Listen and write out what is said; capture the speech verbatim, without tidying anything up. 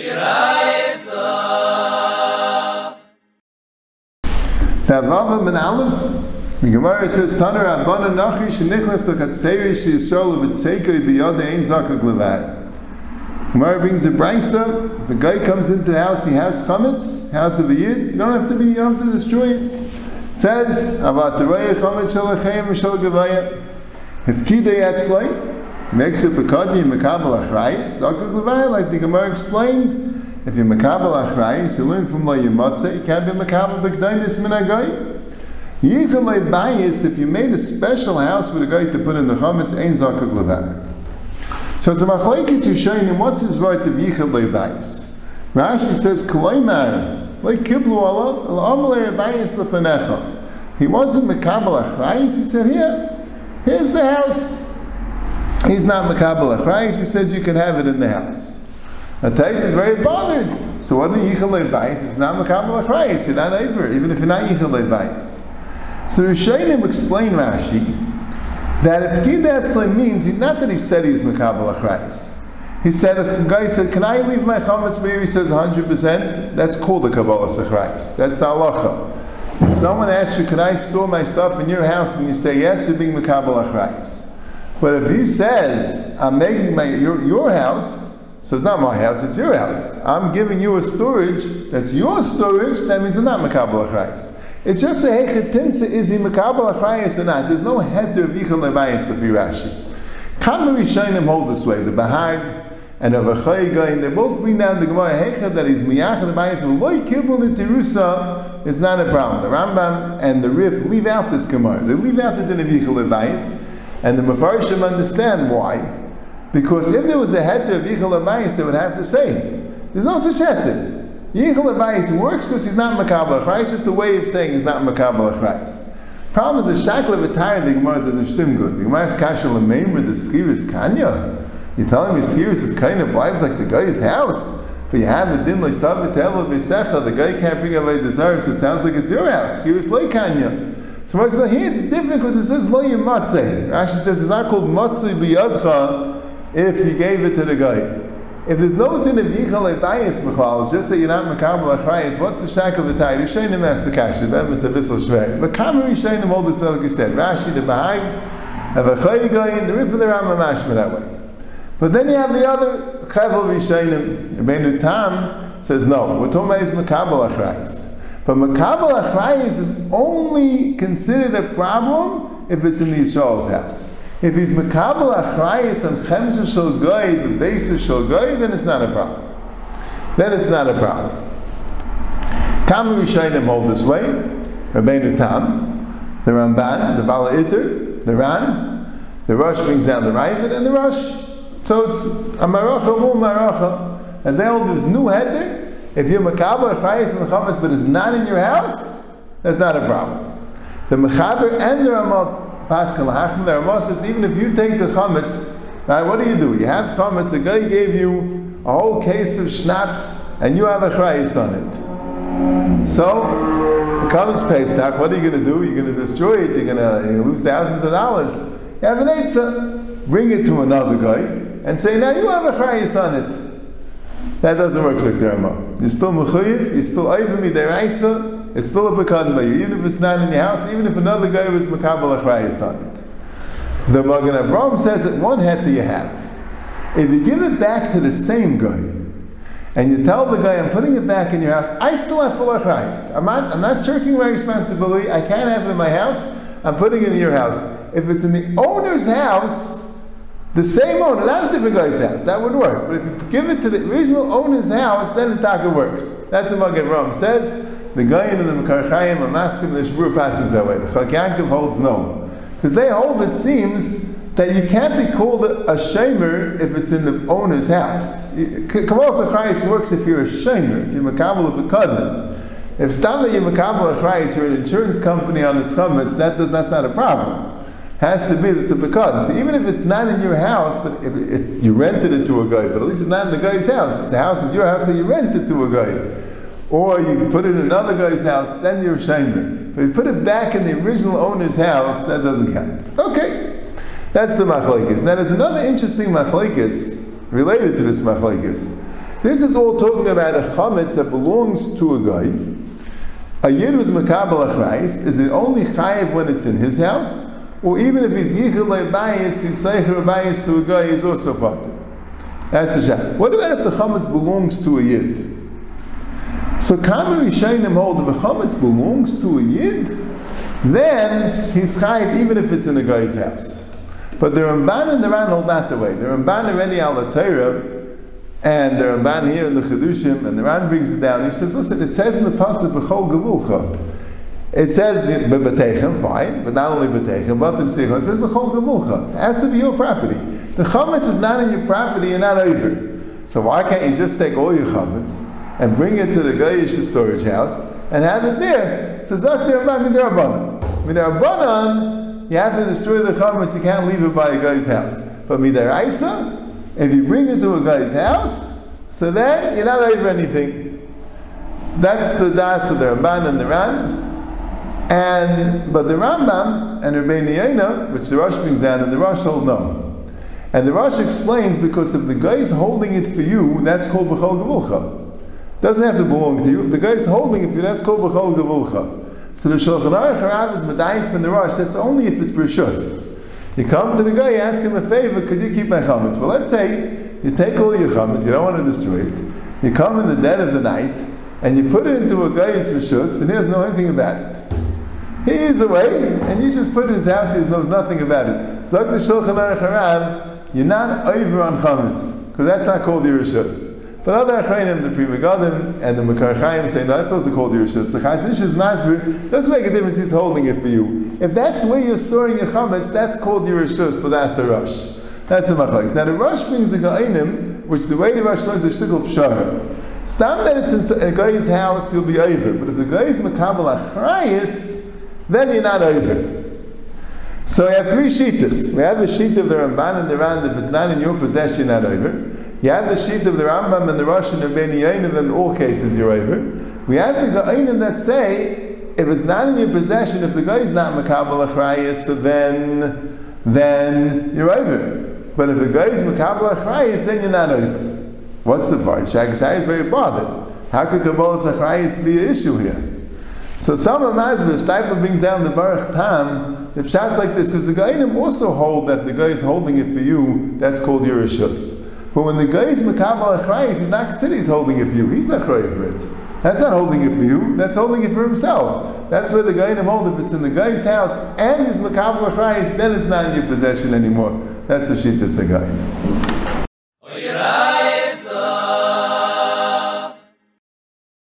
That Vavam and Aleph, the Gemara says, Taner Rabbanan Nachri Shenichlas L'Chatzeri Sheyishol L'Bitzeikoi B'yodei Ein Zakak Levad. Gemara brings the Brisa. If a guy comes into the house, he has chametz, house of the Yid. You don't have to be, you don't have to destroy it. It says, Avat Raya Chametz Shalachem Shal Gavaya. If Kidei Atzlai makes a pekadi mekabel achrayis, like the Gemara explained, if you mekabel achrayis, you learn from lo yimotze, you can't be mekabel b'kdaynis min hagoy. Yichel le bayis, if you made a special house for the guy to put in the chametz, ein zakuk levar. So it's a machlekes Rishonim, what's his right of yichel le bayis? Rashi says, k'loimar, like kiblu alav, l'amler bayis lefanecha. He wasn't mekabel achrayis, he said, here, here's the house. He's not Makabel Achrayis, he says you can have it in the house. Now Taish is very bothered. So what do Yichel Leibais? If it's not Makabel Achrayis, you're not Eiver, even if you're not Yichel Leibais. So Rishonim explain Rashi that if Gidatzle means, he, not that he said he's Makabel Achrayis. He said, if the guy said, can I leave my chametz maybe? He says one hundred percent. That's called the Kabbalah Achrayis. That's the halacha. If someone asks you, can I store my stuff in your house? And you say yes, you're being Makabel Achrayis. But if he says, I'm making my your, your house, so it's not my house, it's your house. I'm giving you a storage, that's your storage, that means it's not Makabel Achrayis. It's just a hechetinsa, is he Makabel Achrayis or not? There's no heter of Yichel Lebayis Lefi Rashi. Kamari Shainim hold this way, the Bahag and the Vachay Gain, they both bring down the Gemara Hecha that he's Miyachel Lebayis, and Loi Kibbul Nitirusa is not a problem. The Rambam and the Rif leave out this Gemara. They leave out the din of Yichel Lebayis. And the Mepharshim understand why. Because if there was a heter of Yichel Lebayis, they would have to say it. There's no such heter. Yichel Lebayis works because he's not Makabel Achrayis. It's just a way of saying he's not Makabel Achrayis. Problem is, a shakla v'tayr, the Gemara doesn't stim good. The Gemara's kasha l'meimra, the skiris kanya. You're telling me skiris is kind of lives like the guy's house. But you have a din l'sav v'tevel v'secha, the guy can't bring away desires, so it sounds like it's your house. Skiris le kanya. So here it's different because it says lo yimatzeh. Rashi says it's not called matzeh biyadcha if you gave it to the guy. If there's no din of yichel lebayis b'chal, just say you're not makabel achrayis, what's the shakal v'tayr? Rishonim asked the kasha, bemis avisal shver. But kamari Rishonim all this like you said. Rashi the Bahag, avachay goyin, the Rif and the Ramah mashma that way. But then you have the other chavel Rishonim. Rabbeinu Tam says no. We're talking about is makabel achrayis. But Makabel Achrayis is only considered a problem if it's in the Yisrael's house. If he's Makabel Achrayis and Chemsa Shalgoy, the basis Shalgoy, then it's not a problem. Then it's not a problem. Kamu Yishayim hold this way, Rabbeinu Tam, the Ramban, the Baal HaItur, the Ran, the Rush brings down the Raavad, and the Rush. So it's a Maracha mu Maracha. And they hold this new header. If you're Makabel Achrayis and the Chametz, but it's not in your house, that's not a problem. The Mechaber and the Ramah Paschal Hachim, the Ramah says, even if you take the Chametz, right, what do you do? You have Chametz, a guy gave you a whole case of schnapps, and you have Achrayis on it. So, comes Pesach, what are you going to do? You're going to destroy it, you're going to lose thousands of dollars. You have an Eitzah, bring it to another guy, and say, now you have Achrayis on it. That doesn't work, like the Ramah. You're still mechuyev, you're still over me deraisa, it's still a pekad by you, even if it's not in your house, even if another guy was makabel achrayis on it. The Magen Avraham says that one heter you have. If you give it back to the same guy, and you tell the guy, I'm putting it back in your house, I still have full achrayis. I'm not, I'm not shirking my responsibility, I can't have it in my house, I'm putting it in your house. If it's in the owner's house, the same owner, not a different guy's house, that would work. But if you give it to the original owner's house, then the taka works. That's what Magen Avraham says. The Ga'inim and the Makar Chaim, a maskim, the Shabur passes that way. The Chak Yankov holds no. Because they hold, it seems, that you can't be called a shamer if it's in the owner's house. Kabbalah Achrayis works if you're a shamer, if you're Makabal of a Kaddim. If Stam that you're Makabal Achrayis, you're an insurance company on its chametz, that, that's not a problem. Has to be, it's a pekad. So even if it's not in your house, but if it's you rented it to a guy, but at least it's not in the guy's house. The house is your house, so you rent it to a guy. Or you put it in another guy's house, then you're ashamed. But if you put it back in the original owner's house, that doesn't count. Okay. That's the machlekes. Now there's another interesting machlekes related to this machlekes. This is all talking about a chametz that belongs to a guy. A yid who's makabel achreis, is it only chayiv when it's in his house? Or even if he's yichud lebayis, he's seicher lebayis to a guy, he's also potter. That's a shah. What about if the chametz belongs to a yid? So Kamari Shainim hold, if a chametz belongs to a yid, then he's chayiv even if it's in a guy's house. But the Ramban and the Ran hold not the way. The Ramban already al the Torah, and the Ramban here in the Chedushim, and the Ran brings it down. He says, listen, it says in the pasuk b'chol gemulcha. It says b'batechem, fine, but not only b'batechem, but it says b'chol gemulcha. It has to be your property. The chametz is not in your property and not over. So why can't you just take all your chametz and bring it to the Goyish storage house and have it there? So Zach Derban Midarabbanan. Midarabbanan, you have to destroy the chametz, you can't leave it by a guy's house. But Midaraisa, if you bring it to a guy's house, so then you're not over anything. That's the das of the Ramban and the Ran. And but the Rambam and Rabbeinu Yeina, which the Rush brings down, and the Rush hold no. And the Rush explains, because if the guy's holding it for you, that's called B'chol Gevulcha. Doesn't have to belong to you. If the guy is holding it, that's called b'chol gevulcha. So the Shulchan Aruch HaRav is medayik from the Rush. That's only if it's brishus. You come to the guy, you ask him a favor, could you keep my chametz? Well, let's say you take all your chametz, you don't want to destroy it. You come in the dead of the night, and you put it into a guy's brishus, and he doesn't know anything about it. He is away, and you just put it in his house, he knows nothing about it. So like the Shulchan Aruch HaRav, you're not over on chametz, because that's not called your brishus. But other Ga'inim, the Prima Gadim, and the Makar Chaim say, no, that's also called Yerushus. The Chazish is Masvir, doesn't make a difference, he's holding it for you. If that's where you're storing your chametz, that's called Yerushus, so that's a Rush. That's a Machlokes. Now the Rush brings the Ga'inim, which the way the Rush learns is Shtikl Pshara. Stam that it's in a Gai's house, you'll be over. But if the Gai is Makabal Achrayis, then you're not over. So we have three shittas. We have the sheet of the Ramban and the Ran. If it's not in your possession, you're not over. You have the sheet of the Rambam and the Rosh and the Rabbeinu Yeina, then in all cases you're over. We have the Ga'inim that say, if it's not in your possession, if the guy is not Makabal Achrayis, so then, then you're over. But if the guy is Makabal Achrayis, then you're not over. What's the part? Shagashai is very bothered. How could Kabbalah Achrayis be an issue here? So some of Masber, Stipler brings down the Baruch Tam, the pshat's like this, because the Ga'inim also hold that the guy is holding it for you, that's called Yerushus. But when the guy is Makabal Achrayis, he's not considered he's holding it for you, he's Achray for it. That's not holding it for you, that's holding it for himself. That's where the Ga'inim hold, if it's in the guy's house and he's Makabal Achrayis, then it's not in your possession anymore. That's the Shittas Ga'inim.